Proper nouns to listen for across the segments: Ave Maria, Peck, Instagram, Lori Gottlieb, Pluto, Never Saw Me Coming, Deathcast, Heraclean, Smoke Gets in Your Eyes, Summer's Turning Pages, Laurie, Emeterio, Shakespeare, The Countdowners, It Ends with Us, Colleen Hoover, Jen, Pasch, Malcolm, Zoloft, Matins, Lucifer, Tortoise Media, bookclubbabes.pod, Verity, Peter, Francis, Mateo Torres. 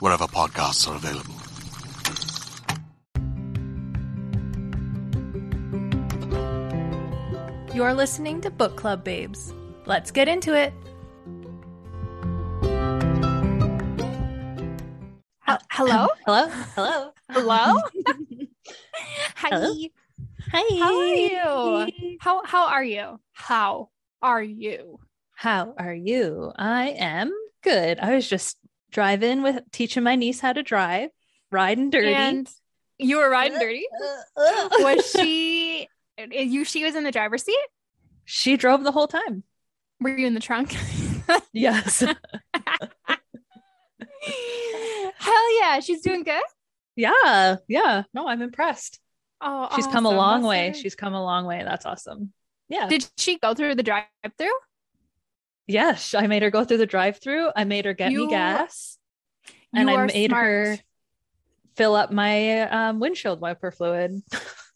wherever podcasts are available. You're listening to Book Club Babes. Let's get into it. Hello? Hello? Hello? Hello? Hi. Hello? Hi. How are you? How are you? I am good. I was just driving with teaching my niece how to drive, riding dirty. And you were riding dirty? Was she was in the driver's seat? She drove the whole time. Were you in the trunk? Yes. Hell yeah. She's doing good? Yeah. No, I'm impressed. Oh, she's awesome. Come a long way. She's come a long way. That's awesome. Yeah. Did she go through the drive-thru? Yes, I made her go through the drive-thru. I made her get me gas, and I made her fill up my windshield wiper fluid.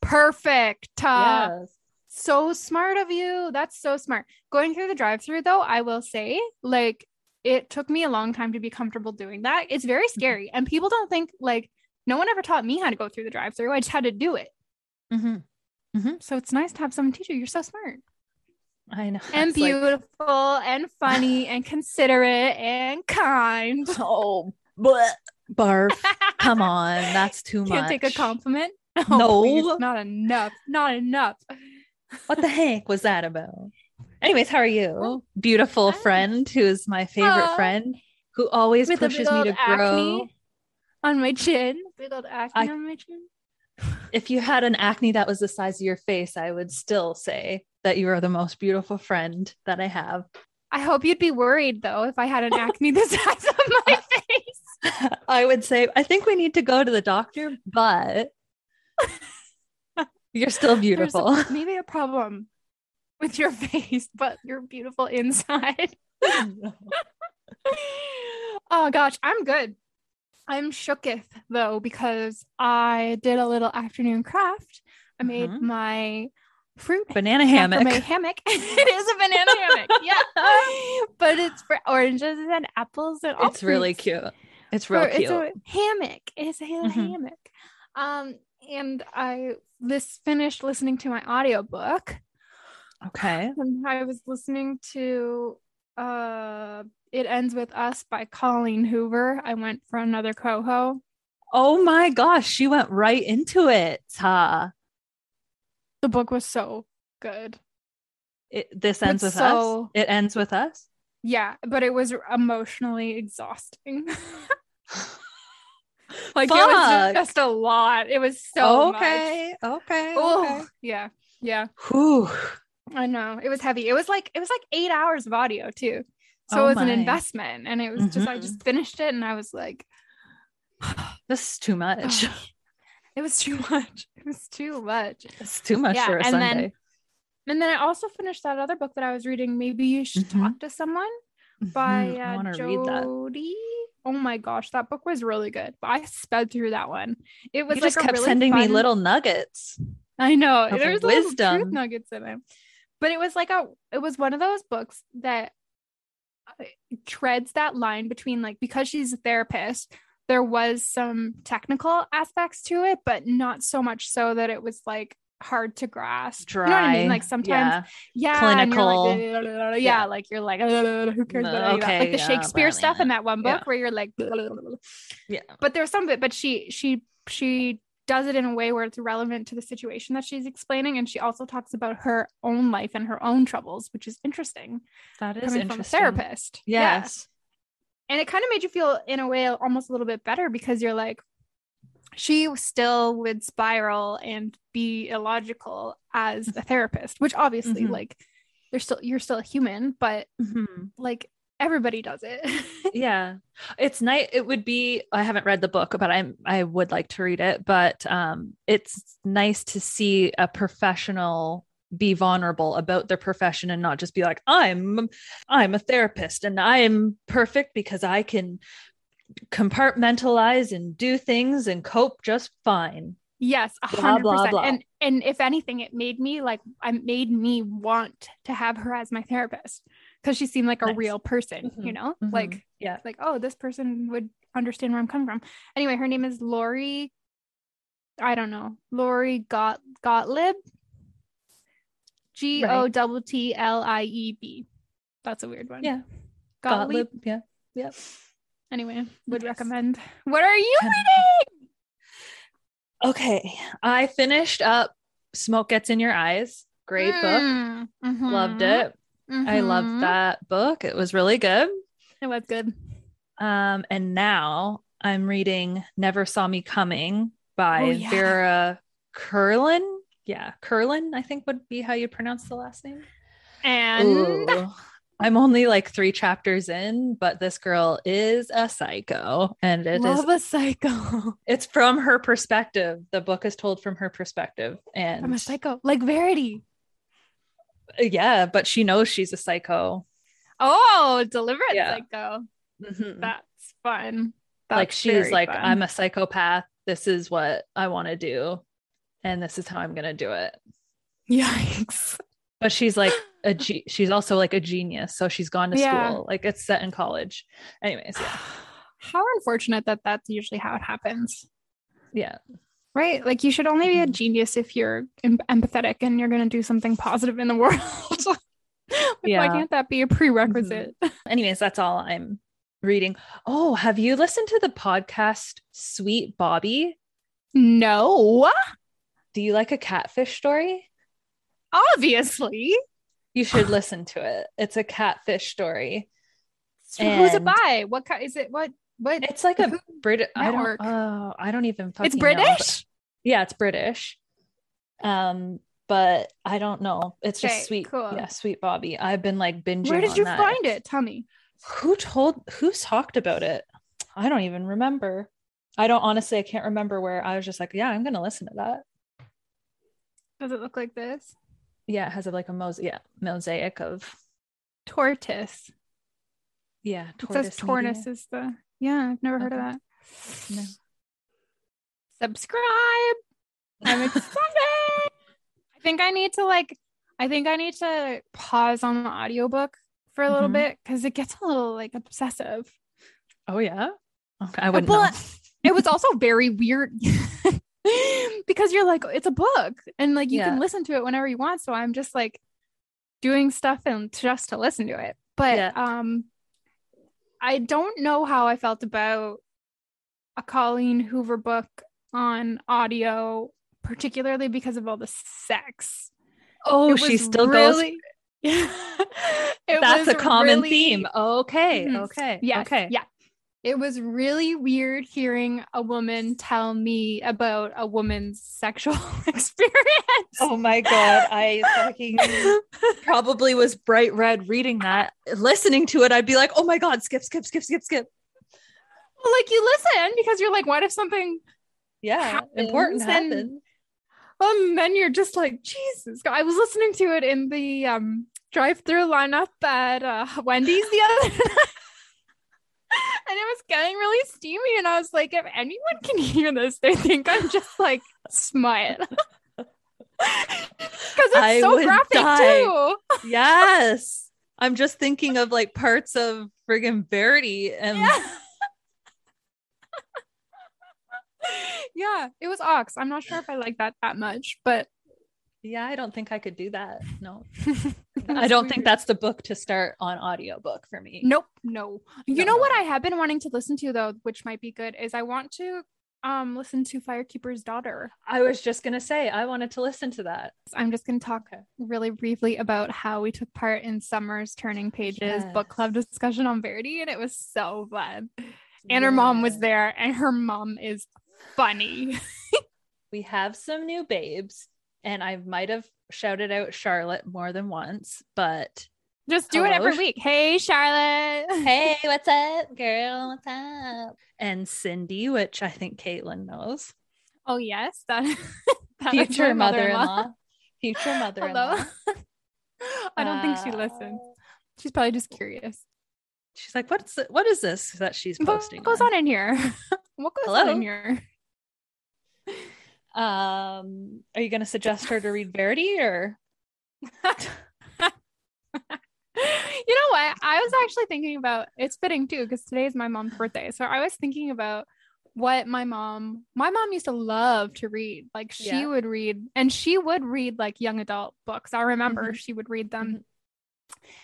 Perfect. Yes. So smart of you. That's so smart. Going through the drive-thru, though, I will say, like, it took me a long time to be comfortable doing that. It's very scary, and people don't think, like, no one ever taught me how to go through the drive-thru. I just had to do it. Mm-hmm. Mm-hmm. So it's nice to have someone teach you. You're so smart. I know. And beautiful, like, and funny and considerate and kind. Oh, barf. Come on. That's too much. Can't take a compliment. Oh, no, please, not enough. What the heck was that about? Anyways, how are you? Beautiful friend who is my favorite friend, who always pushes me to grow. On my chin. Big old acne on my chin. If you had an acne that was the size of your face, I would still say that you are the most beautiful friend that I have. I hope you'd be worried, though, if I had an acne the size of my face. I would say, I think we need to go to the doctor, but you're still beautiful. There's maybe a problem with your face, but you're beautiful inside. No. Oh, gosh, I'm good. I'm shooketh, though, because I did a little afternoon craft. I made my fruit banana hammock. It is a banana hammock. Yeah. But it's for oranges and apples and all. It's really cute. It's real cute. It's a hammock. It's a hammock. And I finished listening to my audiobook. Okay. And I was listening to It Ends with Us by Colleen Hoover. I went for another coho. Oh my gosh, she went right into it. Huh? The book was so good. It ends with us. Yeah, but it was emotionally exhausting. Like, fuck. It was just a lot. It was so much. Okay. Yeah. Yeah. Whew. I know. It was heavy. It was like 8 hours of audio too. So it was an investment, and it was just, I just finished it and I was like, this is too much. It was too much. It was too much. It's too much for a Sunday. And then I also finished that other book that I was reading, Maybe You Should Talk to Someone, by Jody. Oh my gosh, that book was really good. I sped through that one. It was just kept sending me little nuggets. I know. There's wisdom, little truth nuggets in it. But it was it was one of those books that treads that line between, like, because she's a therapist, there was some technical aspects to it, but not so much so that it was like hard to grasp. Dry. You know what I mean? Like sometimes, clinical. Like, like you're like, who cares about that? Like the Shakespeare stuff in that one book where you're like, But there's some of it, but she does it in a way where it's relevant to the situation that she's explaining, and she also talks about her own life and her own troubles, which is interesting. That is coming from a therapist. Yes. Yeah. And it kind of made you feel, in a way, almost a little bit better, because you're like, she still would spiral and be illogical as a therapist, which obviously, like, you're still a human, but like everybody does it. Yeah, it's nice. It would be. I haven't read the book, but I would like to read it. But it's nice to see a professional be vulnerable about their profession and not just be like, I'm a therapist and I'm perfect because I can compartmentalize and do things and cope just fine. Yes, 100%. And if anything, it made me want to have her as my therapist, because she seemed like a real person, you know, like, oh, this person would understand where I'm coming from. Anyway, her name is Lori. I don't know. Lori Gottlieb. Gottlieb. That's a weird one. Yeah. Gottlieb. Yeah. Yep. Anyway, would recommend. What are you reading? Okay. I finished up Smoke Gets in Your Eyes. Great book. Loved it. I loved that book. It was really good. It was good. And now I'm reading Never Saw Me Coming by Vera Curlin. Yeah, Curlin, I think would be how you pronounce the last name. And I'm only like 3 chapters in, but this girl is a psycho, and it is a psycho. It's from her perspective. The book is told from her perspective, and I'm a psycho, like Verity. Yeah, but she knows she's a psycho. Oh, deliberate psycho. That's fun. That's like, she's like, fun. I'm a psychopath. This is what I want to do, and this is how I'm going to do it. Yikes. But she's like she's also like a genius. So she's gone to school. Like, it's set in college. Anyways. Yeah. How unfortunate that that's usually how it happens. Yeah. Right. Like, you should only be a genius if you're empathetic and you're going to do something positive in the world. Like, why can't that be a prerequisite? Anyways, that's all I'm reading. Oh, have you listened to the podcast Sweet Bobby? No. Do you like a catfish story? Obviously. You should listen to it. It's a catfish story. So who's it by? What kind is it? What? It's like a British. I don't even fucking know. It's British? Know, but, yeah, it's British. But I don't know. It's just sweet. Cool. Yeah, Sweet Bobby. I've been like binging on that. Where did you find it? Tell me. Who talked about it? I don't even remember. I can't remember where. I was just like, yeah, I'm going to listen to that. Does it look like this? Yeah, it has like a mosaic of tortoise. Yeah, tortoise. It says tortoise media. Is the I've never heard of that. No. Subscribe. I'm excited. I think I need to pause on the audiobook for a little bit, because it gets a little like obsessive. Oh yeah. Okay, I wouldn't know. It was also very weird. Because you're like, it's a book, and like you can listen to it whenever you want, so I'm just like doing stuff and just to listen to it, but I don't know how I felt about a Colleen Hoover book on audio, particularly because of all the sex. Oh, she still goes. That's a common theme. Okay. Yeah. It was really weird hearing a woman tell me about a woman's sexual experience. Oh my God. I fucking probably was bright red reading that. Listening to it, I'd be like, oh my God, skip. Well, like you listen because you're like, what if something important happened? And then you're just like, Jesus. I was listening to it in the drive-thru lineup at Wendy's the other night. And it was getting really steamy. And I was like, if anyone can hear this, they think I'm just like smut. Because it's so graphic too. Yes. I'm just thinking of like parts of friggin' Verity. And yeah, it was ox. I'm not sure if I like that much, but yeah, I don't think I could do that. No. I don't think that's the book to start on audiobook for me. Nope. No. You know what I have been wanting to listen to though, which might be good, is I want to listen to Firekeeper's Daughter. I was just going to say, I wanted to listen to that. I'm just going to talk really briefly about how we took part in Summer's Turning Pages book club discussion on Verity. And it was so fun. And her mom was there, and her mom is funny. We have some new babes, and I might've shouted out Charlotte more than once, but just do it every week. Hey, Charlotte. Hey, what's up, girl? What's up? And Cindy, which I think Caitlin knows. Oh yes. That future mother-in-law. Future mother-in-law. I don't think she listens. She's probably just curious. She's like, what is this that she's posting? What goes on in here? What goes on in here? Are you going to suggest her to read Verity or? You know what? I was actually thinking about, it's fitting too, because today is my mom's birthday. So I was thinking about what my mom used to love to read. Like she would read, and she would read like young adult books. I remember she would read them.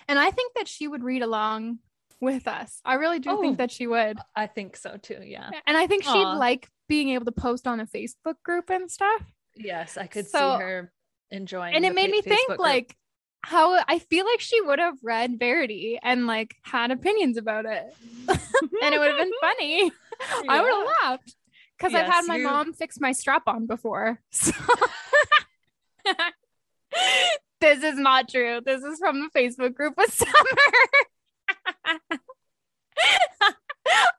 And I think that she would read along with us. I really do think that she would. I think so too. Yeah. And I think she'd like being able to post on a Facebook group and stuff. Yes. I could see her enjoying. And it made me think like how I feel like she would have read Verity and like had opinions about it. And it would have been funny. Yeah. I would have laughed because I've had my mom fix my strap on before. So this is not true. This is from the Facebook group with Summer.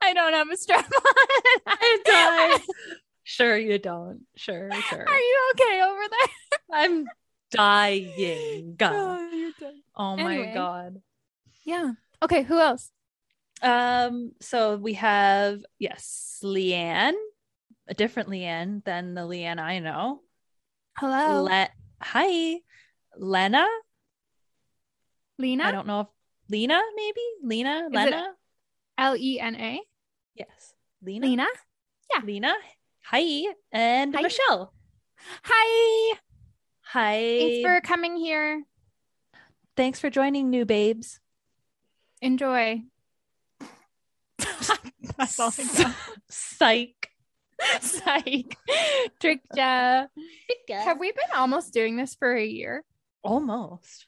I don't have a strap on. I died. Sure you don't. Sure. Are you okay over there? I'm dying. Oh, you're dying. My God. Yeah. Okay. Who else? So we have Leanne, a different Leanne than the Leanne I know. Hello. Hi, Lena. Lena. I don't know if Lena, maybe? Lena? Is Lena? Lena? Yes. Lena? Yeah. Lena. Hi. And hi. Michelle. Hi. Thanks for coming here. Thanks for joining, new babes. Enjoy. That's all I got. Psych. Tricked ya. Have we been almost doing this for a year? Almost.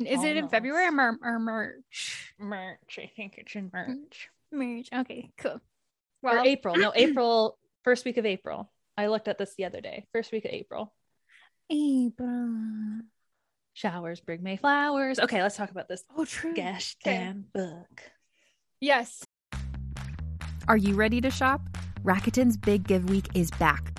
Is it in February or March? March. I think it's in March. Okay, cool. Well, or April. No, April. First week of April. I looked at this the other day. First week of April. Showers bring May flowers. Okay, let's talk about this. Oh, true. Gosh, damn book. Yes. Are you ready to shop? Rakuten's Big Give Week is back.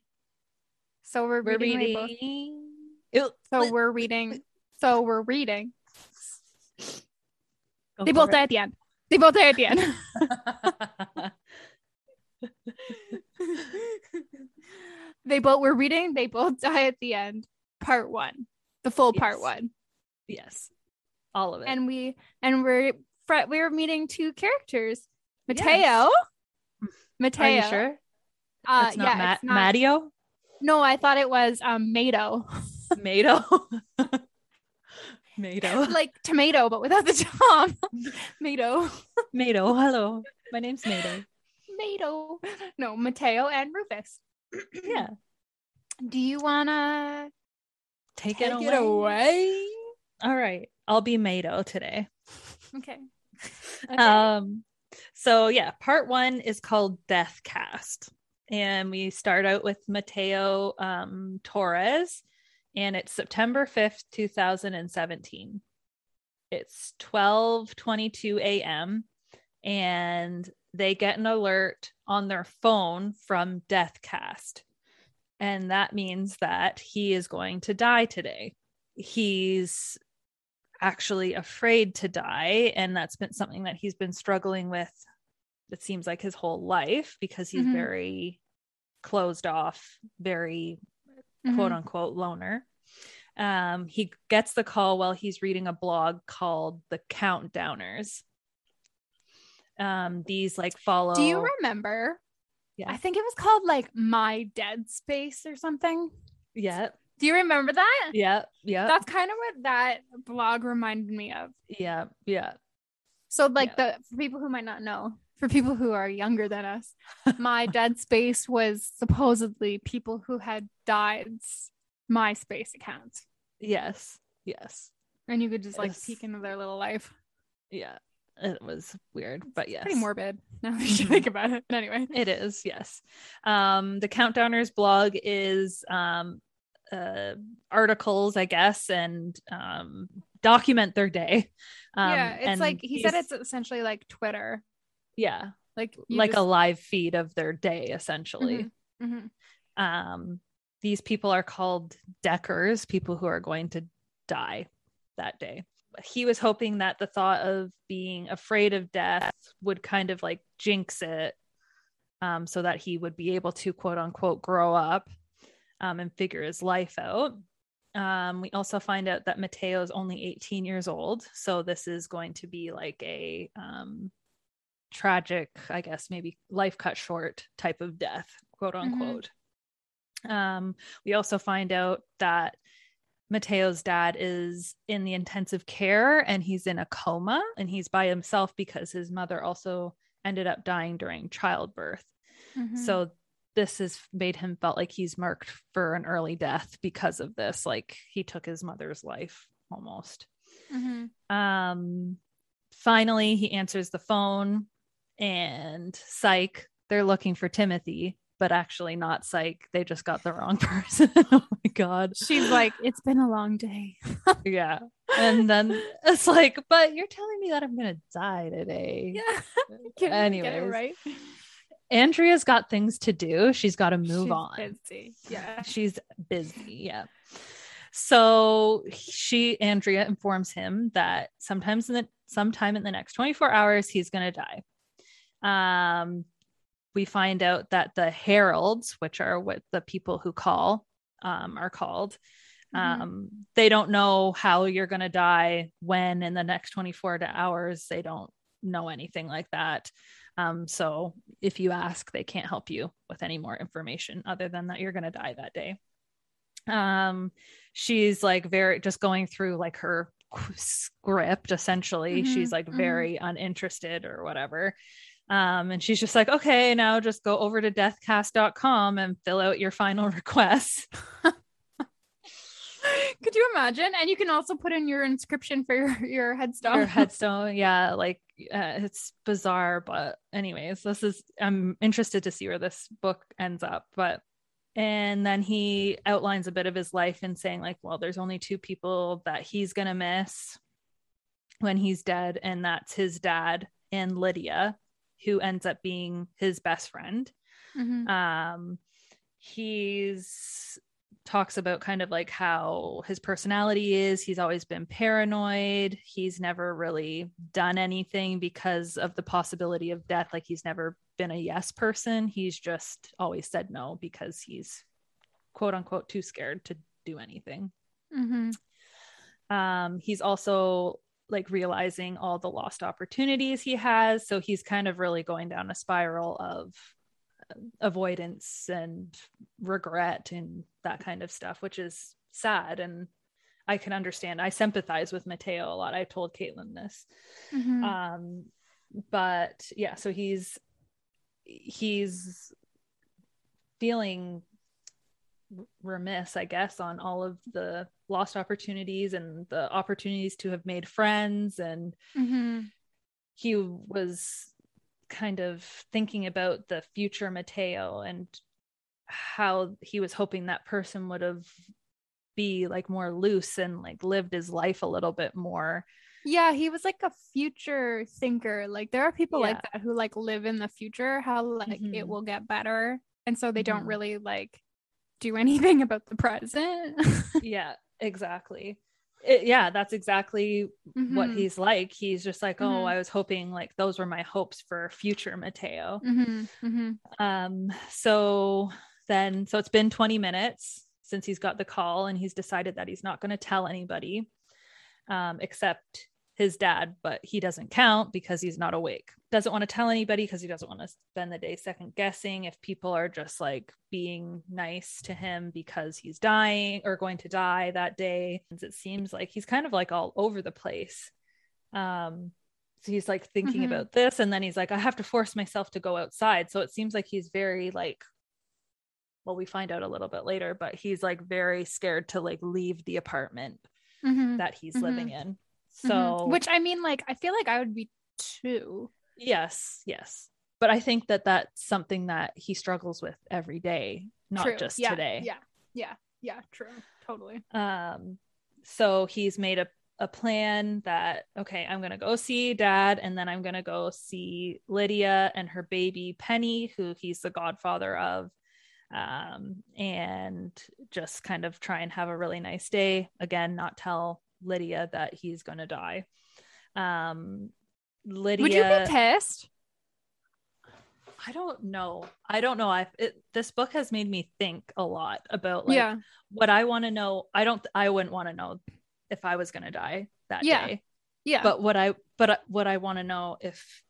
So we're reading. They both die at the end. They both die at the end. They both die at the end. Part one, the full part one. Yes, all of it. And we're meeting two characters. Mateo. Are you sure? It's not Mateo. No, I thought it was Mato. Mato. Like tomato, but without the tom. Mato. Hello. My name's Mato. Mato. No, Mateo and Rufus. Yeah. Do you want to take it away? All right. I'll be Mato today. Okay. So yeah, part one is called Deathcast. And we start out with Mateo Torres. And it's September 5th, 2017. It's 12:22 a.m. And they get an alert on their phone from Deathcast. And that means that he is going to die today. He's actually afraid to die. And that's been something that he's been struggling with, it seems like, his whole life, because he's very closed off, very quote unquote loner. He gets the call while he's reading a blog called The Countdowners. These like follow. Do you remember? Yeah. I think it was called like My Dead Space or something. Yeah. Do you remember that? Yeah. Yeah. That's kind of what that blog reminded me of. Yeah. Yeah. So like for people who might not know, for people who are younger than us, My Dead Space was supposedly people who had died's MySpace account. Yes. Yes. And you could just like peek into their little life. Yeah. It was weird, but yes. Pretty morbid now that you think about it. But anyway. It is. Yes. The Countdowners blog is articles, I guess, and document their day. It's like he said it's essentially like Twitter. Yeah. Like a live feed of their day, essentially. These people are called deckers, people who are going to die that day. He was hoping that the thought of being afraid of death would kind of like jinx it, so that he would be able to quote unquote grow up and figure his life out. We also find out that Mateo is only 18 years old. So this is going to be like a tragic, I guess, maybe life cut short type of death, quote unquote. We also find out that Mateo's dad is in the intensive care and he's in a coma and he's by himself because his mother also ended up dying during childbirth. So this has made him felt like he's marked for an early death because of this. Like he took his mother's life almost. Finally, he answers the phone and psych, they're looking for Timothy. But actually not psych. They just got the wrong person. Oh my God. She's like, it's been a long day. Yeah. And then it's like, but you're telling me that I'm going to die today. Yeah. Anyways. Get it right. Andrea's got things to do. She's got to move on. Busy. Yeah. She's busy. Yeah. So Andrea informs him that sometime in the next 24 hours, he's going to die. We find out that the heralds, which are what the people who call are called, they don't know how you're going to die, when in the next 24 hours. They don't know anything like that. So if you ask, they can't help you with any more information other than that you're going to die that day. She's like just going through like her script, essentially. She's like very uninterested or whatever. And she's just like, okay, now just go over to deathcast.com and fill out your final requests. Could you imagine? And you can also put in your inscription for your headstone. Your headstone. Yeah. Like it's bizarre, but anyways, I'm interested to see where this book ends up, and then he outlines a bit of his life and saying like, well, there's only two people that he's going to miss when he's dead. And that's his dad and Lydia, who ends up being his best friend. Mm-hmm. He's talks about kind of like how his personality is. He's always been paranoid. He's never really done anything because of the possibility of death. Like, he's never been a yes person. He's just always said no because he's quote unquote too scared to do anything. Mm-hmm. He's also like realizing all the lost opportunities he has. So he's kind of really going down a spiral of avoidance and regret and that kind of stuff, which is sad. And I can understand. I sympathize with Mateo a lot. I told Caitlin this. Mm-hmm. But yeah, so he's feeling remiss, I guess, on all of the lost opportunities and the opportunities to have made friends. And mm-hmm. he was kind of thinking about the future Mateo and how he was hoping that person would have be like more loose and like lived his life a little bit more. Yeah, he was like a future thinker. Like, there are people like that who like live in the future, how like mm-hmm. it will get better, and so they mm-hmm. don't really like do anything about the present. Yeah, exactly. That's exactly mm-hmm. what he's like. He's just like, mm-hmm. oh, I was hoping like those were my hopes for future Mateo. Mm-hmm. Mm-hmm. So it's been 20 minutes since he's got the call, and he's decided that he's not going to tell anybody except his dad, but he doesn't count because he's not awake. Doesn't want to tell anybody because he doesn't want to spend the day second guessing if people are just like being nice to him because he's dying or going to die that day. It seems like he's kind of like all over the place. So he's like thinking mm-hmm. about this, and then he's like, I have to force myself to go outside. So it seems like he's very like, well, we find out a little bit later, but he's like very scared to like leave the apartment mm-hmm. that he's mm-hmm. living in. So mm-hmm. which I mean, like, I feel like I would be too. Yes. But I think that that's something that he struggles with every day, not true. Just today. Yeah. True. Totally. So he's made a plan that, okay, I'm going to go see dad, and then I'm going to go see Lydia and her baby Penny, who he's the godfather of, and just kind of try and have a really nice day. Again, not tell Lydia that he's gonna die. Lydia, would you be pissed? I don't know. This book has made me think a lot about like what I want to know. I wouldn't want to know if I was gonna die that day. Yeah. But what I want to know if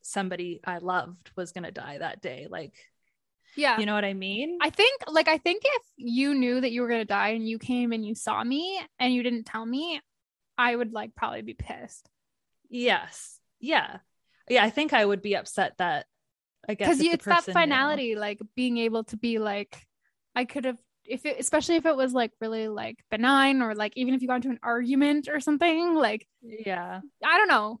somebody I loved was gonna die that day, like. Yeah. You know what I mean? I think if you knew that you were going to die and you came and you saw me and you didn't tell me, I would like probably be pissed. Yes. Yeah. Yeah. I think I would be upset that I guess. Cause it's that finality, like being able to be like, I could have, especially if it was like really like benign, or like, even if you got into an argument or something, like, yeah, I don't know.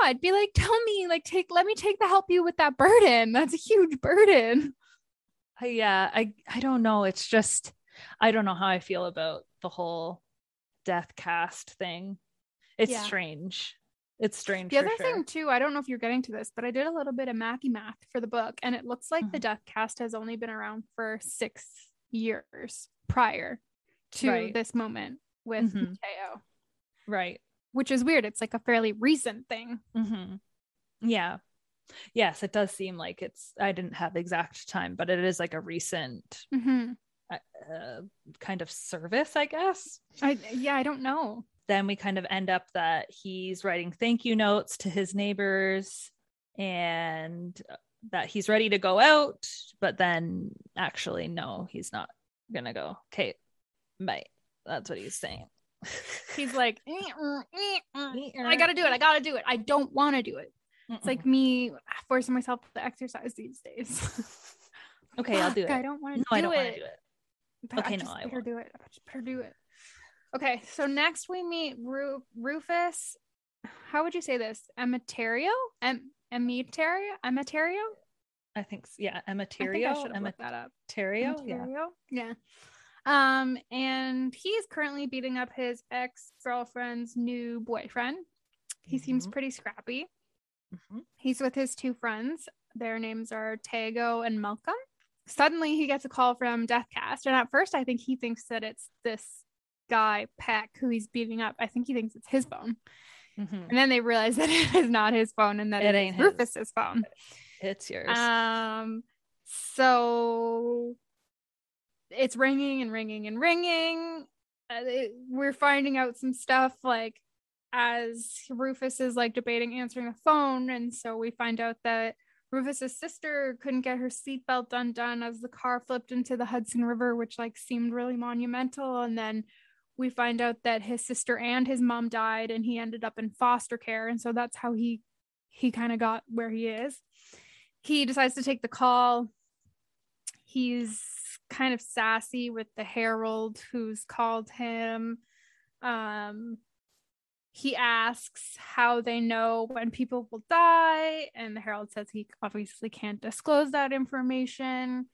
I'd be like, tell me, like, let me help you with that burden. That's a huge burden. Yeah. I don't know. It's just, I don't know how I feel about the whole death cast thing. It's strange. It's strange. The other thing too, I don't know if you're getting to this, but I did a little bit of mathy math for the book, and it looks like the death cast has only been around for 6 years prior to this moment with mm-hmm. Mateo, right? Which is weird. It's like a fairly recent thing. Mm-hmm. Yeah. Yes, it does seem like it's. I didn't have the exact time, but it is like a recent mm-hmm. Kind of service, I guess. I don't know. Then we kind of end up that he's writing thank you notes to his neighbors, and that he's ready to go out, but then actually, no, he's not gonna go. Okay, bye. That's what he's saying. He's like, I gotta do it. I don't want to do it. It's like me forcing myself to exercise these days. Okay, I'll do it. I don't want to do it. Okay, no, I won't do it. I just better do it. Okay, so next we meet Rufus. How would you say this? Emeterio? I think, yeah, Emeterio. I should have looked that up. Emeterio? Yeah. And he's currently beating up his ex-girlfriend's new boyfriend. He mm-hmm. seems pretty scrappy. Mm-hmm. He's with his two friends. Their names are Tagoe and Malcolm. Suddenly he gets a call from Deathcast, and at first I think he thinks that it's this guy Peck who he's beating up. I think he thinks it's his phone. Mm-hmm. And then they realize that it is not his phone and that it ain't Rufus's phone. It's yours. So it's ringing and ringing and ringing. We're finding out some stuff like as Rufus is like debating answering the phone. And so we find out that Rufus's sister couldn't get her seatbelt undone as the car flipped into the Hudson River, which like seemed really monumental. And then we find out that his sister and his mom died and he ended up in foster care. And so that's how he kind of got where he is. He decides to take the call. He's kind of sassy with the herald who's called him. He asks how they know when people will die, and the herald says he obviously can't disclose that information,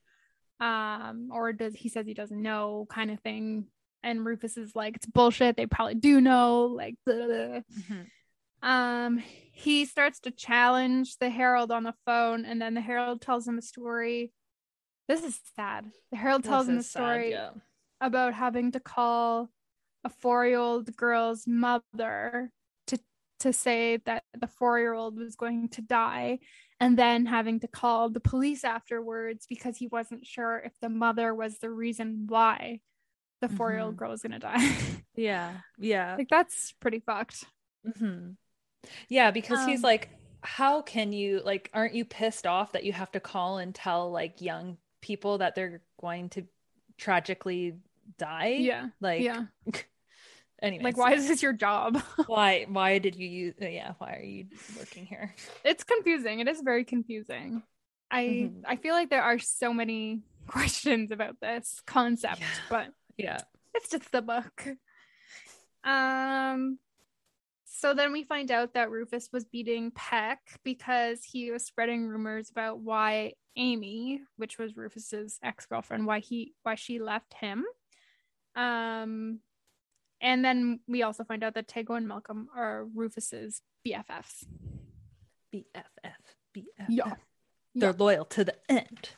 he says he doesn't know, kind of thing. And Rufus is like, it's bullshit, they probably do know, like, mm-hmm. He starts to challenge the herald on the phone, and then the herald tells him a story. This is sad. The herald tells him a story about having to call a 4-year-old girl's mother to say that the 4-year-old was going to die, and then having to call the police afterwards because he wasn't sure if the mother was the reason why the 4-year-old mm-hmm. girl was gonna die. yeah like that's pretty fucked. Mm-hmm. Yeah, because he's like, how can you, like, aren't you pissed off that you have to call and tell like young people that they're going to tragically die? Anyway, like, why is this your job? why did you use why are you working here? It's confusing. It is very confusing. I feel like there are so many questions about this concept, but it's just the book. So then we find out that Rufus was beating Peck because he was spreading rumors about why Amy, which was Rufus's ex-girlfriend, why she left him. And then we also find out that Tagoe and Malcolm are Rufus's BFFs. Yeah. They're loyal to the end.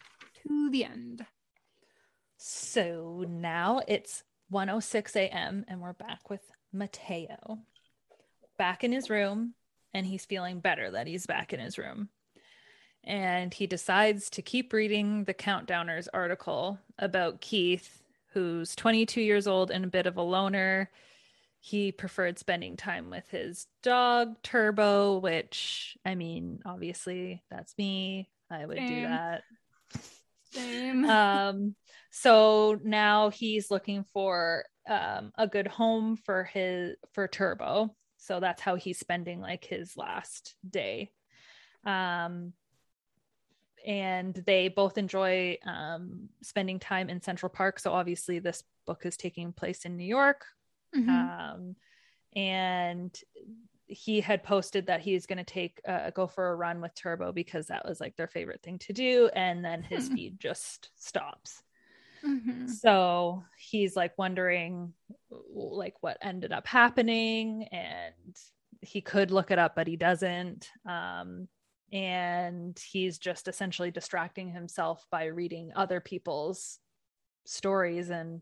So now it's 1:06 a.m. and we're back with Mateo. Back in his room, and he's feeling better that he's back in his room. And he decides to keep reading the Countdowners article about Keith, who's 22 years old and a bit of a loner. He preferred spending time with his dog, Turbo, which, I mean, obviously that's me. I would do that. Same. So now he's looking for a good home for Turbo. So that's how he's spending like his last day. And they both enjoy spending time in Central Park. So obviously this book is taking place in New York. Mm-hmm. And he had posted that he's going to go for a run with Turbo because that was like their favorite thing to do. And then his feed just stops. Mm-hmm. So he's like wondering like what ended up happening, and he could look it up, but he doesn't. And he's just essentially distracting himself by reading other people's stories and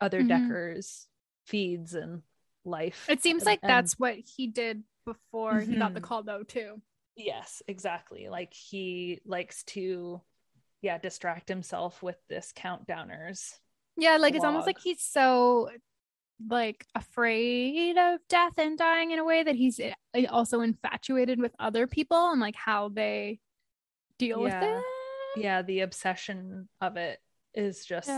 other mm-hmm. deckers' feeds and life. It seems like that's what he did before mm-hmm. he got the call though too. Yes, exactly. Like he likes to distract himself with this Countdowners. Yeah, like it's almost like he's so like afraid of death and dying in a way that he's also infatuated with other people and like how they deal with it. Yeah, the obsession of it is just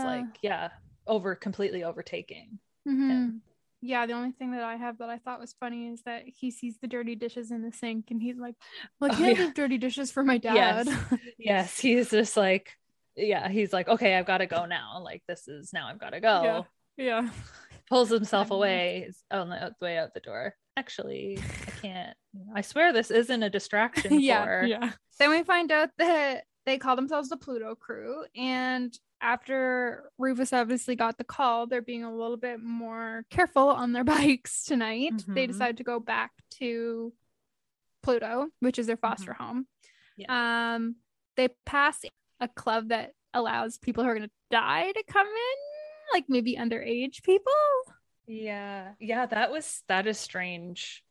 completely overtaking him. Yeah, the only thing that I have that I thought was funny is that he sees the dirty dishes in the sink and he's like, well, I can't leave dirty dishes for my dad. Yes, he's just like, he's like, okay, I've got to go now. Like, I've got to go. Yeah. Pulls himself away on the way out the door. Actually, I can't. I swear this isn't a distraction for. Yeah. Then we find out that they call themselves the Pluto crew, and after Rufus obviously got the call, they're being a little bit more careful on their bikes tonight. Mm-hmm. They decide to go back to Pluto, which is their foster home. they pass a club that allows people who are going to die to come in, like maybe underage people. Yeah, that is strange.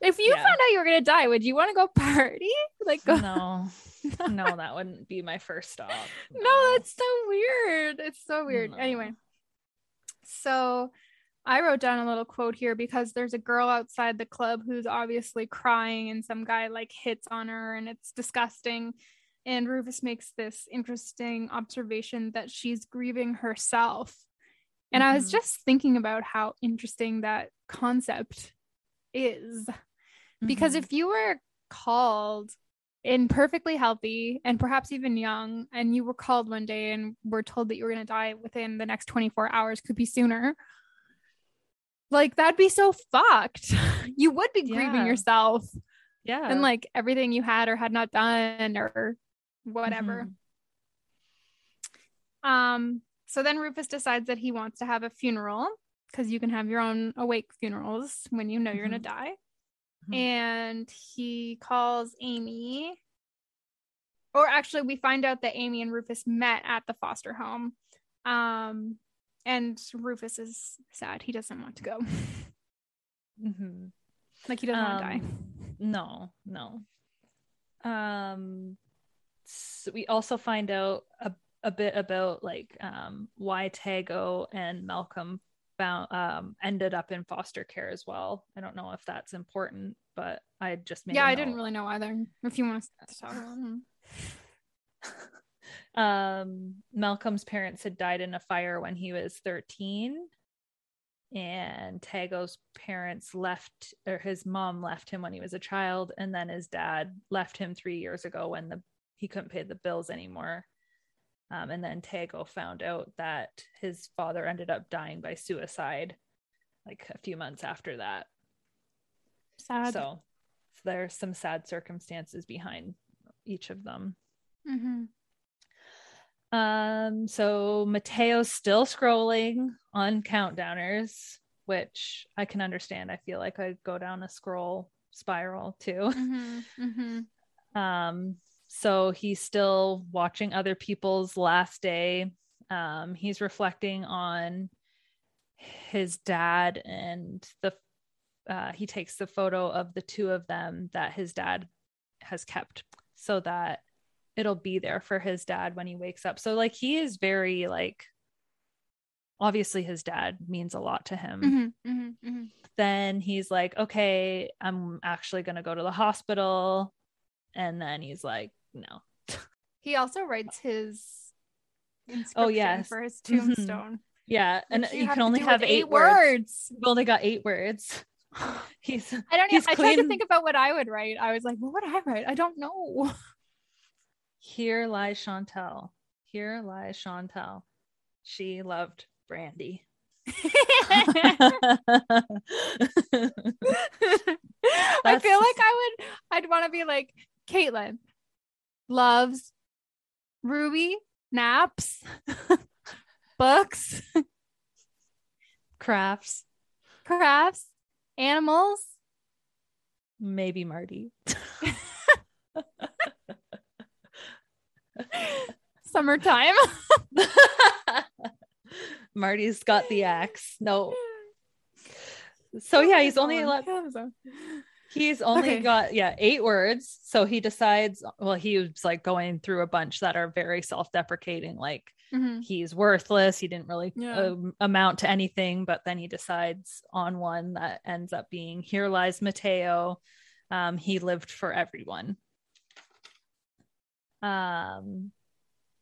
If you found out you were going to die, would you want to go party? Like, go- No, that wouldn't be my first stop. No, that's so weird. It's so weird. No. Anyway, so I wrote down a little quote here because there's a girl outside the club who's obviously crying and some guy like hits on her and it's disgusting. And Rufus makes this interesting observation that she's grieving herself. And I was just thinking about how interesting that concept is, because if you were called in perfectly healthy and perhaps even young, and you were called one day and were told that you were going to die within the next 24 hours, could be sooner, like that'd be so fucked. You would be grieving yourself and like everything you had or had not done or whatever. So then Rufus decides that he wants to have a funeral, because you can have your own awake funerals when you know you're going to die. And he calls Amy. Or actually, we find out that Amy and Rufus met at the foster home. And Rufus is sad. He doesn't want to go. Like, he doesn't want to die. No. So we also find out a bit about, like, why Tagoe and Malcolm ended up in foster care as well. I don't know if that's important, but I just made I didn't really know either. If you want to talk about it. Malcolm's parents had died in a fire when he was 13, and Tagoe's parents left, or his mom left him when he was a child, and then his dad left him 3 years ago when he couldn't pay the bills anymore. And then Tagoe found out that his father ended up dying by suicide like a few months after that. Sad. So there's some sad circumstances behind each of them. So Mateo's still scrolling on Countdowners, which I can understand. I feel like I go down a scroll spiral too. So he's still watching other people's last day. He's reflecting on his dad and he takes the photo of the two of them that his dad has kept so that it'll be there for his dad when he wakes up. So like, he is very like, obviously his dad means a lot to him. Then he's like, okay, I'm actually going to go to the hospital. And then he's like, no. He also writes his inscription for his tombstone. Yeah, and you can only have 8 words. Well, they got 8 words. I tried to think about what I would write. I was like, what would I write? I don't know. Here lies Chantel. She loved brandy. I feel like I'd want to be like, Caitlin loves Ruby, naps, books, crafts, animals, maybe Marty, summertime. Marty's got the axe. No. So yeah, he's only got 8 words. So he decides, well, he was like going through a bunch that are very self-deprecating, like he's worthless. He didn't really amount to anything, but then he decides on one that ends up being "Here lies Mateo." He lived for everyone.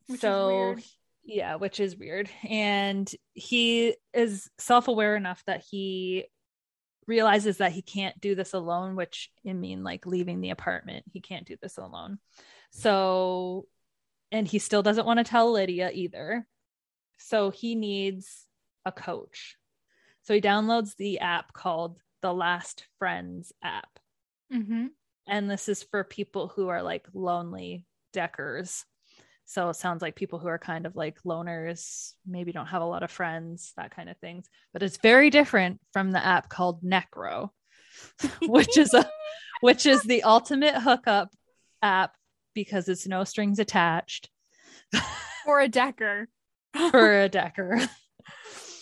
Which is weird. And he is self-aware enough that he realizes that he can't do this alone, which I mean, like leaving the apartment, he can't do this alone. So, and he still doesn't want to tell Lydia either. So he needs a coach. So he downloads the app called the Last Friends app. And this is for people who are like lonely deckers. So it sounds like people who are kind of like loners, maybe don't have a lot of friends, that kind of things. But it's very different from the app called Necro, which is the ultimate hookup app because it's no strings attached. Or a Decker. For a Decker.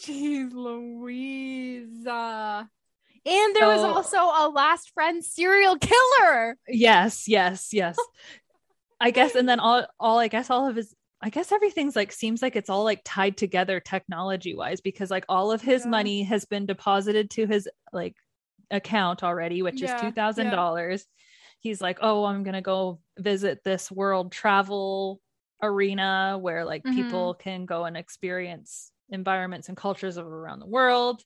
Jeez Louise. And there was also a Last Friend serial killer. Yes. I guess. And then I guess everything's like, seems like it's all like tied together technology wise, because like all of his money has been deposited to his like account already, which is $2,000. Yeah. He's like, oh, I'm going to go visit this world travel arena where like people can go and experience environments and cultures of around the world.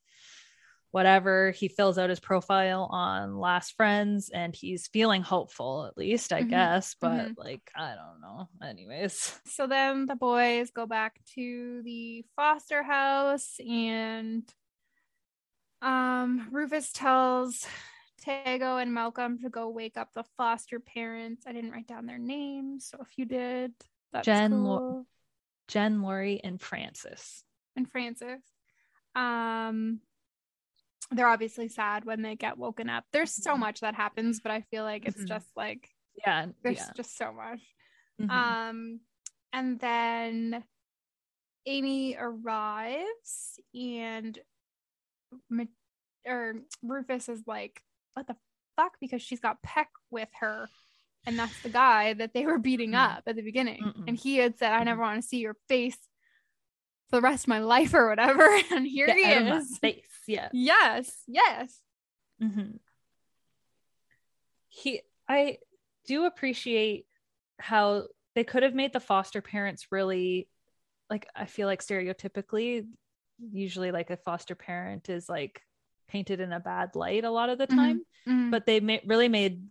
Whatever. He fills out his profile on Last Friends and he's feeling hopeful, at least, I guess, but like, I don't know. Anyways. So then the boys go back to the foster house and Rufus tells Tagoe and Malcolm to go wake up the foster parents. I didn't write down their names, so if you did, that's cool. Jen, Laurie, and Francis. They're obviously sad when they get woken up. There's so much that happens, but I feel like it's just like, there's just so much. And then Amy arrives and Rufus is like, what the fuck? Because she's got Peck with her. And that's the guy that they were beating up at the beginning. And he had said, I never want to see your face for the rest of my life or whatever. And here he is. Face. Yeah. Yes. I do appreciate how they could have made the foster parents really, like, I feel like stereotypically, usually like a foster parent is like painted in a bad light a lot of the time, but they really made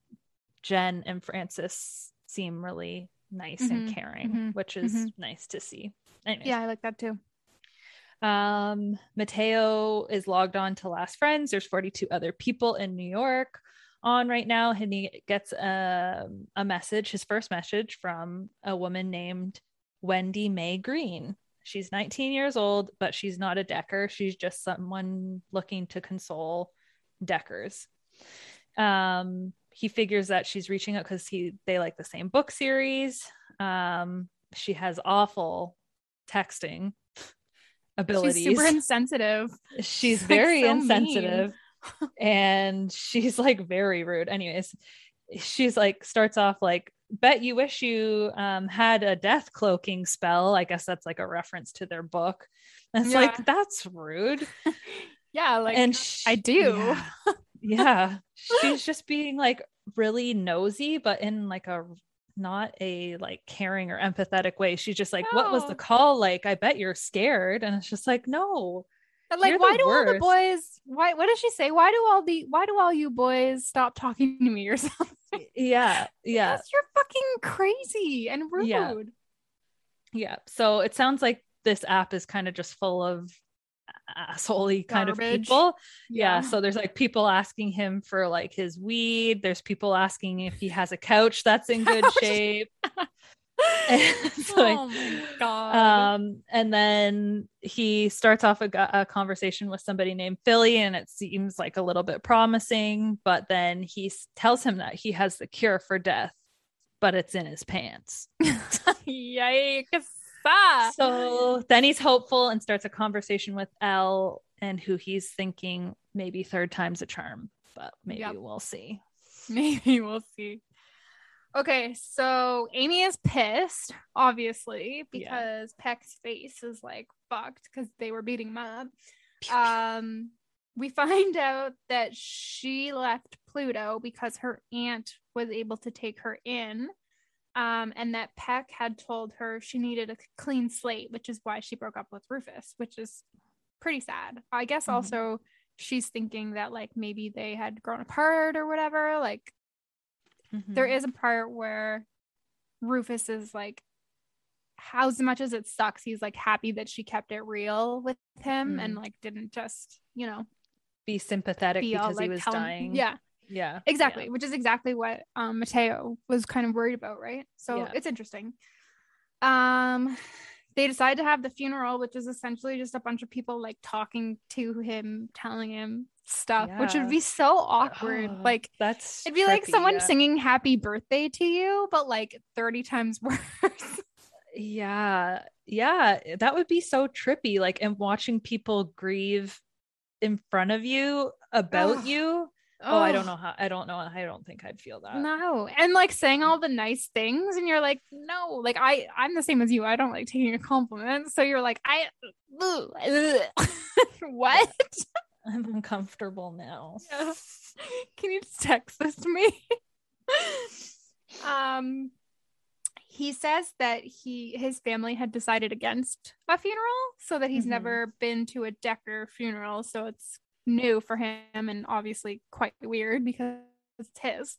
Jen and Francis seem really nice and caring, which is nice to see. Anyways. Yeah, I like that too. Mateo is logged on to Last Friends. There's 42 other people in New York on right now, and he gets a message, his first message from a woman named Wendy Mae Green. She's 19 years old, but she's not a Decker. She's just someone looking to console Deckers. He figures that she's reaching out because they like the same book series. She has awful texting abilities. She's super insensitive. She's very like so insensitive. And she's like very rude. Anyways, she's like starts off like, bet you wish you had a death cloaking spell. I guess that's like a reference to their book. And it's like, that's rude. Like, and I do. She's just being like really nosy, but in like a not a like caring or empathetic way. She's just like, what was the call like? I bet you're scared. And it's just like, no. But like, why do all the boys? Why? What does she say? Why do all you boys stop talking to me or something? Yeah. You're fucking crazy and rude. Yeah. So it sounds like this app is kind of just full of asshole-y kind of people. Yeah. So there's like people asking him for like his weed. There's people asking if he has a couch that's in good shape. Like, oh my God. And then he starts off a conversation with somebody named Philly, and it seems like a little bit promising, but then he tells him that he has the cure for death, but it's in his pants. Yikes. So then he's hopeful and starts a conversation with Elle, and who he's thinking maybe third time's a charm, but maybe we'll see. Okay, so Amy is pissed, obviously, because Peck's face is like fucked because they were beating him up. We find out that she left Pluto because her aunt was able to take her in. And that Peck had told her she needed a clean slate, which is why she broke up with Rufus, which is pretty sad. I guess also she's thinking that like maybe they had grown apart or whatever. Like there is a part where Rufus is like, how as much as it sucks, he's like happy that she kept it real with him and like didn't just, you know, be sympathetic because he was dying. Yeah, exactly. Which is exactly what Mateo was kind of worried about, right? So it's interesting. They decide to have the funeral, which is essentially just a bunch of people like talking to him, telling him stuff, yeah. which would be so awkward. Oh, like that's it'd be trippy, like someone yeah. singing happy birthday to you, but like 30 times worse. Yeah. Yeah. That would be so trippy. Like, and watching people grieve in front of you about you. Oh, I don't know. I don't think I'd feel that. No. And like saying all the nice things and you're like, no, like I'm the same as you. I don't like taking a compliment. So you're like, what? I'm uncomfortable now. Yeah. Can you text this to me? He says that his family had decided against a funeral, so that he's mm-hmm. never been to a Decker funeral. So it's new for him and obviously quite weird because it's his.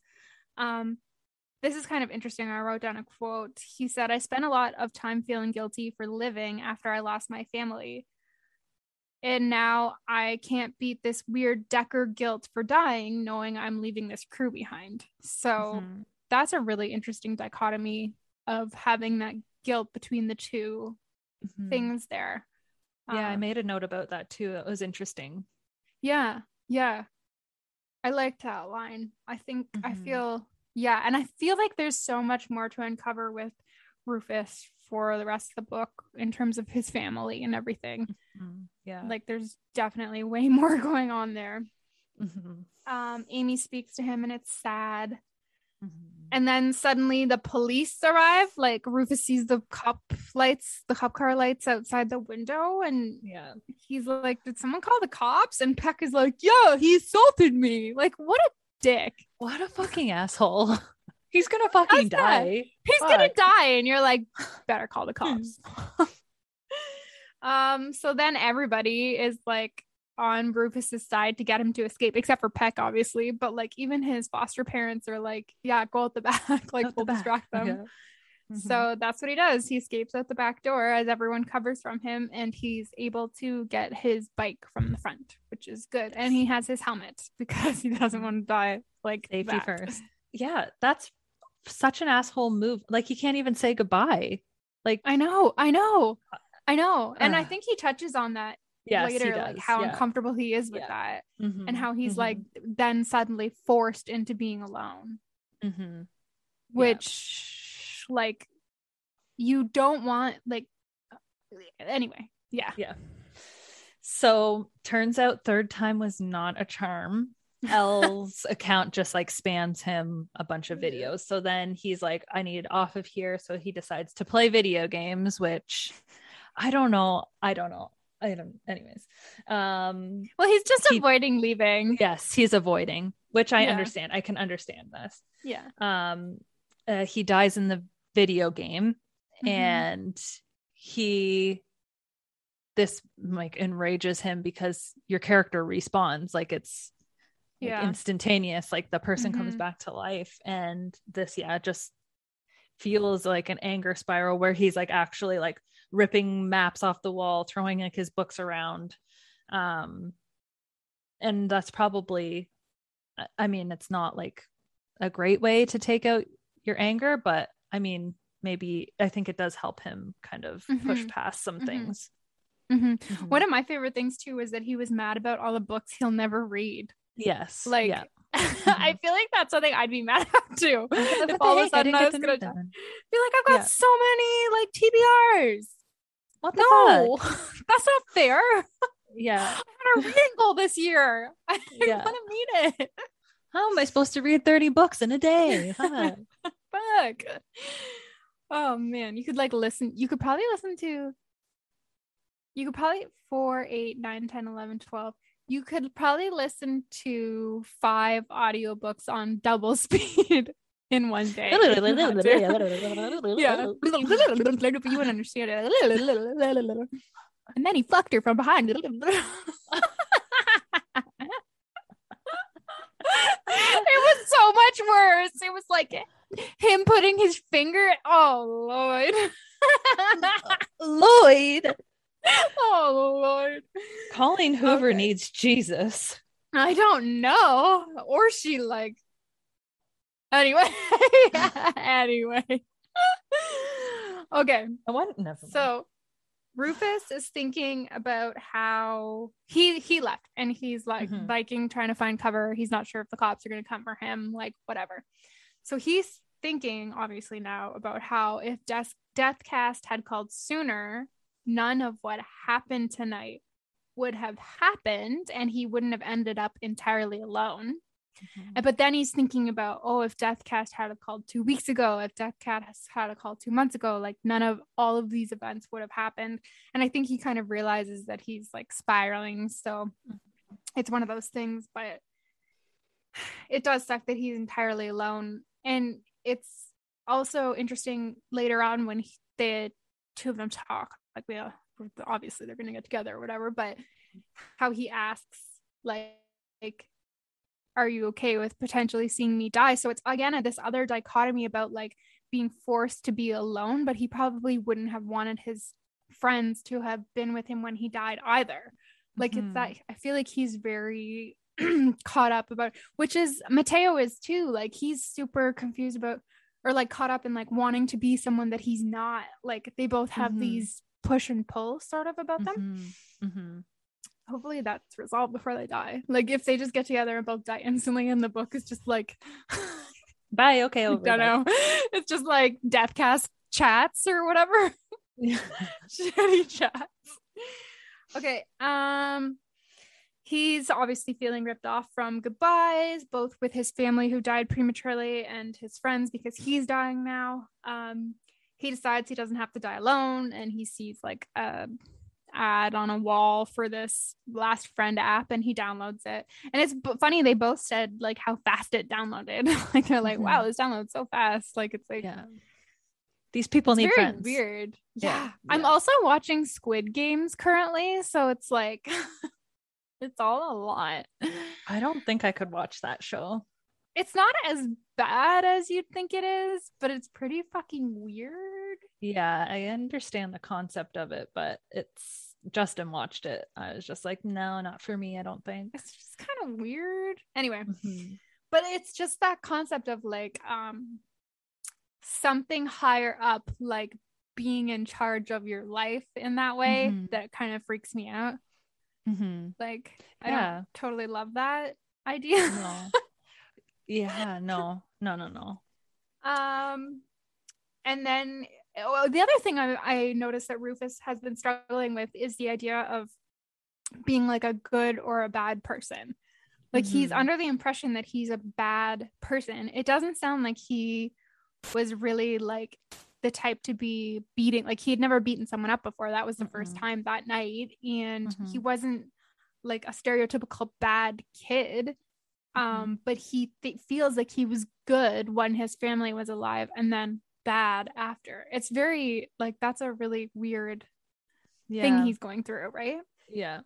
This is kind of interesting. I wrote down a quote. He said, "I spent a lot of time feeling guilty for living after I lost my family. And now I can't beat this weird Decker guilt for dying, knowing I'm leaving this crew behind." So mm-hmm. that's a really interesting dichotomy of having that guilt between the two mm-hmm. things there. Yeah, I made a note about that too. It was interesting. Yeah. I liked that line. I think mm-hmm. And I feel like there's so much more to uncover with Rufus for the rest of the book in terms of his family and everything. Mm-hmm. Yeah. Like there's definitely way more going on there. Mm-hmm. Amy speaks to him and it's sad. Mm-hmm. And then suddenly the police arrive. Like Rufus sees the cop car lights outside the window, and yeah, he's like, "Did someone call the cops?" And Peck is like, "Yeah, he assaulted me." Like, what a dick! What a fucking asshole! He's gonna fucking die. He's gonna die, and you're like, "Better call the cops." So then everybody is like on Rufus's side to get him to escape, except for Peck, obviously. But like, even his foster parents are like, "Yeah, go out the back. Like, we'll distract them." Yeah. Mm-hmm. So that's what he does. He escapes out the back door as everyone covers from him, and he's able to get his bike from the front, which is good. And he has his helmet because he doesn't want to die. Like, safety first. Yeah, that's such an asshole move. Like, he can't even say goodbye. Like, I know. And I think he touches on that. Yes, later, like how uncomfortable he is with that, mm-hmm. and how he's mm-hmm. like then suddenly forced into being alone, mm-hmm. which like you don't want. Like, anyway, yeah. So turns out third time was not a charm. L's account just like spams him a bunch of videos. So then he's like, "I need off of here," so he decides to play video games, which I don't know. Anyways. Well, he's just avoiding leaving. Yes, he's avoiding, which I understand. I can understand this. Yeah. He dies in the video game, mm-hmm. and this like enrages him because your character respawns. Like, it's instantaneous. Like, the person mm-hmm. comes back to life, and this just feels like an anger spiral where he's like actually like ripping maps off the wall, throwing like his books around, and that's probably, I mean, it's not like a great way to take out your anger, but I mean, maybe I think it does help him kind of mm-hmm. push past some mm-hmm. things. Mm-hmm. Mm-hmm. One of my favorite things too is that he was mad about all the books he'll never read. Yes, like mm-hmm. I feel like that's something I'd be mad at too. If all of a sudden I was gonna be like, I've got so many like TBRs. What the fuck? That's not fair. Yeah. I had a reading goal this year. I want to meet it. How am I supposed to read 30 books in a day? Huh? Fuck. Oh man, you could probably 4, 8, 9, 10, 11, 12. You could probably listen to 5 audiobooks on double speed in one day. You wouldn't understand it. And then he fucked her from behind. It was so much worse. It was like him putting his finger. Oh, Lloyd. Oh Lord, Colleen Hoover needs Jesus. I don't know, or she like. Anyway. Okay. I want never. So Rufus is thinking about how he left and he's like biking, trying to find cover. He's not sure if the cops are going to come for him, like whatever. So he's thinking obviously now about how if Deathcast had called sooner, none of what happened tonight would have happened and he wouldn't have ended up entirely alone. But then he's thinking about, oh, if Deathcast had a call 2 weeks ago, if Deathcast had a call 2 months ago, like none of all of these events would have happened. And I think he kind of realizes that he's like spiraling. So it's one of those things, but it does suck that he's entirely alone. And it's also interesting later on when the two of them talk, like we obviously they're going to get together or whatever, but how he asks like, are you okay with potentially seeing me die? So it's again, this other dichotomy about like being forced to be alone, but he probably wouldn't have wanted his friends to have been with him when he died either. Like it's that, I feel like he's very caught up about, which is Mateo is too, like he's super confused about, or like caught up in like wanting to be someone that he's not. Like they both have these push and pull sort of about them. Hopefully that's resolved before they die. Like if they just get together and both die instantly and the book is just like bye, okay, over. I don't know. It's just like Deathcast chats or whatever. Shitty chats. Okay. He's obviously feeling ripped off from goodbyes, both with his family who died prematurely and his friends because he's dying now. He decides he doesn't have to die alone and he sees like ad on a wall for this Last Friend app and he downloads it. And it's funny, they both said like how fast it downloaded. Like they're like, wow, this downloads so fast. Like it's like these people need friends. Weird. Yeah. I'm also watching Squid Games currently, so it's like it's all a lot. I don't think I could watch that show. It's not as bad as you'd think it is, but it's pretty fucking weird. Yeah, I understand the concept of it, but it's Justin watched it. I was just like, no, not for me, I don't think. It's just kind of weird. Anyway, but it's just that concept of like something higher up, like being in charge of your life in that way that kind of freaks me out. Like, I don't totally love that idea. No. Yeah, no. And then the other thing I noticed that Rufus has been struggling with is the idea of being like a good or a bad person. Like he's under the impression that he's a bad person. It doesn't sound like he was really like the type to be beating, like he had never beaten someone up before. That was the first time that night. And he wasn't like a stereotypical bad kid. But he feels like he was good when his family was alive and then bad after. It's very like, that's a really weird thing he's going through, right? Yeah,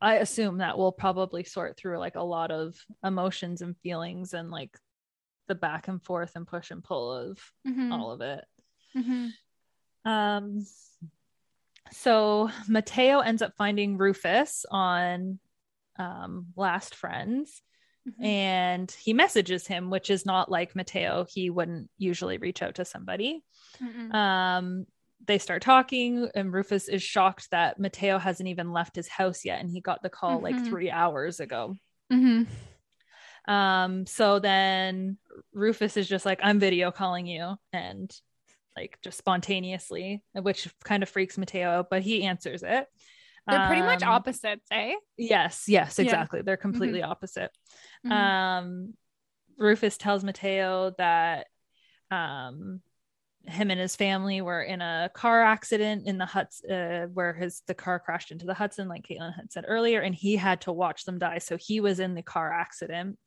I assume that will probably sort through like a lot of emotions and feelings and like the back and forth and push and pull of all of it. So Mateo ends up finding Rufus on Last Friends and he messages him, which is not like Mateo. He wouldn't usually reach out to somebody. They start talking and Rufus is shocked that Mateo hasn't even left his house yet and he got the call like 3 hours ago. So then Rufus is just like, I'm video calling you, and like just spontaneously, which kind of freaks Mateo out, but he answers it. They're pretty much opposites, eh? Yes, exactly. Yeah. They're completely opposite. Rufus tells Mateo that him and his family were in a car accident in the Hudson, where the car crashed into the Hudson, like Caitlin had said earlier, and he had to watch them die. So he was in the car accident.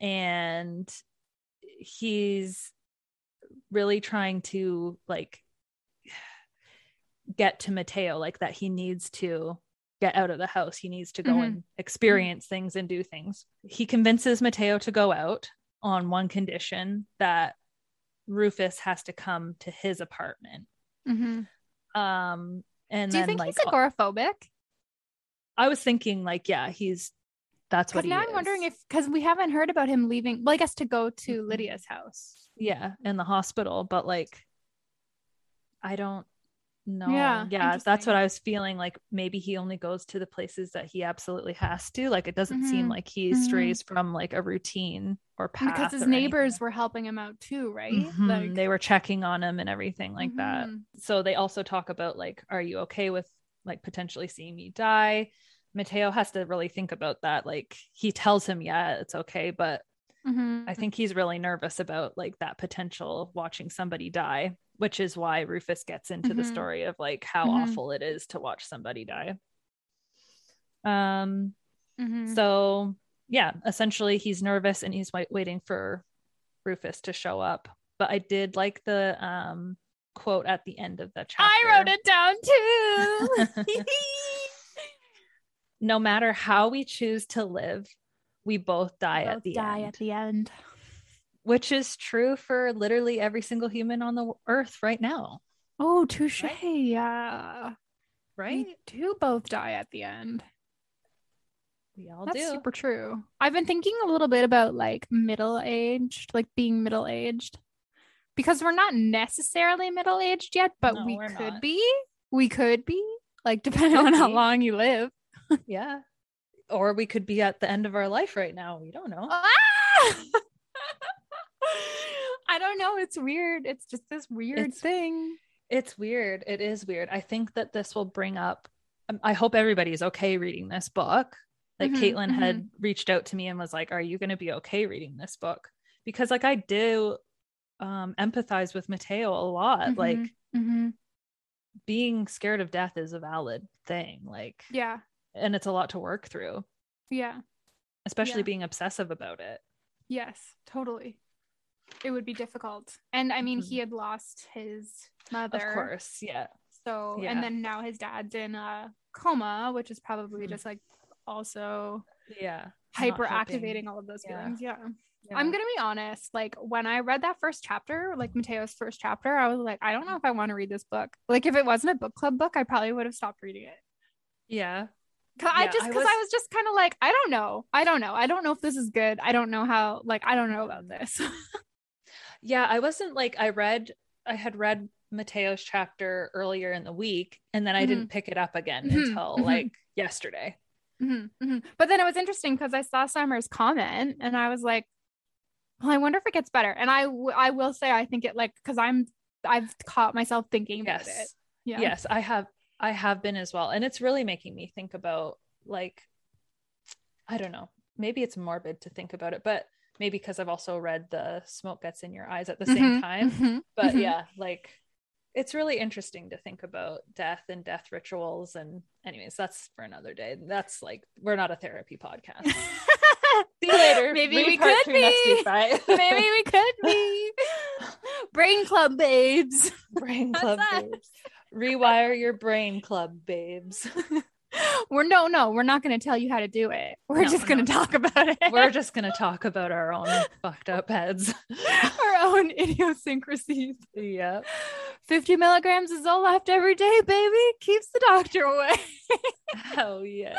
And he's really trying to like get to Mateo, like that he needs to get out of the house, he needs to go and experience things and do things. He convinces Mateo to go out on one condition, that Rufus has to come to his apartment. And do you then, think like, he's agoraphobic? I was thinking like, yeah, that's what he now is. I'm wondering if, because we haven't heard about him leaving, well, I guess to go to Lydia's house in the hospital, but like I don't No. Yeah. That's what I was feeling. Like maybe he only goes to the places that he absolutely has to. Like it doesn't seem like he strays from like a routine or path. Because his neighbors were helping him out too, right? Like they were checking on him and everything like that. So they also talk about like, are you okay with like potentially seeing me die? Mateo has to really think about that. Like he tells him, yeah, it's okay. But I think he's really nervous about like that potential watching somebody die, which is why Rufus gets into the story of like how awful it is to watch somebody die. So yeah, essentially he's nervous and he's waiting for Rufus to show up. But I did like the quote at the end of the chapter. I wrote it down too. No matter how we choose to live, we both die at the end. Die at the end. Which is true for literally every single human on the earth right now. Oh, touche. Right? Yeah. Right? We do both die at the end. We all That's super true. I've been thinking a little bit about like middle-aged, like being middle-aged. Because we're not necessarily middle-aged yet, but no, we could not. Be. We could be. Like depending on how long you live. Yeah. Or we could be at the end of our life right now. We don't know. Ah! I don't know. It's weird. It's just this weird thing. It's weird. It is weird. I think that this will bring up, I hope everybody's okay reading this book. Like Caitlin had reached out to me and was like, are you going to be okay reading this book? Because like I do empathize with Mateo a lot. Like being scared of death is a valid thing. Like, yeah. And it's a lot to work through. Yeah. Especially being obsessive about it. Yes, totally. It would be difficult. And I mean, he had lost his mother. Of course. Yeah. So, and then now his dad's in a coma, which is probably just like also hyperactivating all of those feelings. Yeah. I'm going to be honest. Like when I read that first chapter, like Mateo's first chapter, I was like, I don't know if I want to read this book. Like if it wasn't a book club book, I probably would have stopped reading it. Yeah. I was just kind of like, I don't know. I don't know if this is good. I don't know how, like, I don't know about this. Yeah. I wasn't like, I had read Mateo's chapter earlier in the week and then I didn't pick it up again until like yesterday. But then it was interesting because I saw Summer's comment and I was like, well, I wonder if it gets better. And I will say, I think it like, cause I've caught myself thinking about it. Yeah. Yes. I have been as well. And it's really making me think about like, I don't know, maybe it's morbid to think about it, but maybe because I've also read the Smoke Gets in Your Eyes at the same time. But yeah, like it's really interesting to think about death and death rituals. And anyways, that's for another day. That's like, we're not a therapy podcast. See you later. Maybe we could be. Brain club babes. Brain club babes. Rewire your brain club babes. We're not going to tell you how to do it. We're just going to talk about our own fucked up heads, our own idiosyncrasies. Yep. 50 milligrams of Zoloft every day, baby, keeps the doctor away. hell yeah.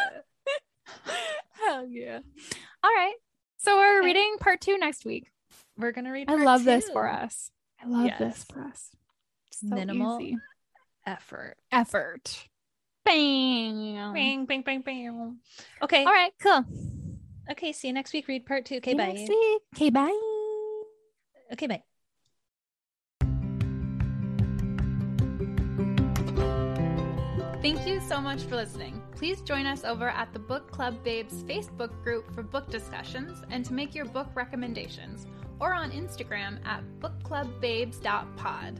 All right, so we're reading part 2 next week. We're gonna read I love this for us. So minimal easy. Effort. Bang. Bang, bang, bang, bang. Okay. All right, cool. Okay, see you next week. Read part 2. Okay, bye. Next week. Okay, bye. Okay, bye. Thank you so much for listening. Please join us over at the Book Club Babes Facebook group for book discussions and to make your book recommendations, or on Instagram at bookclubbabes.pod.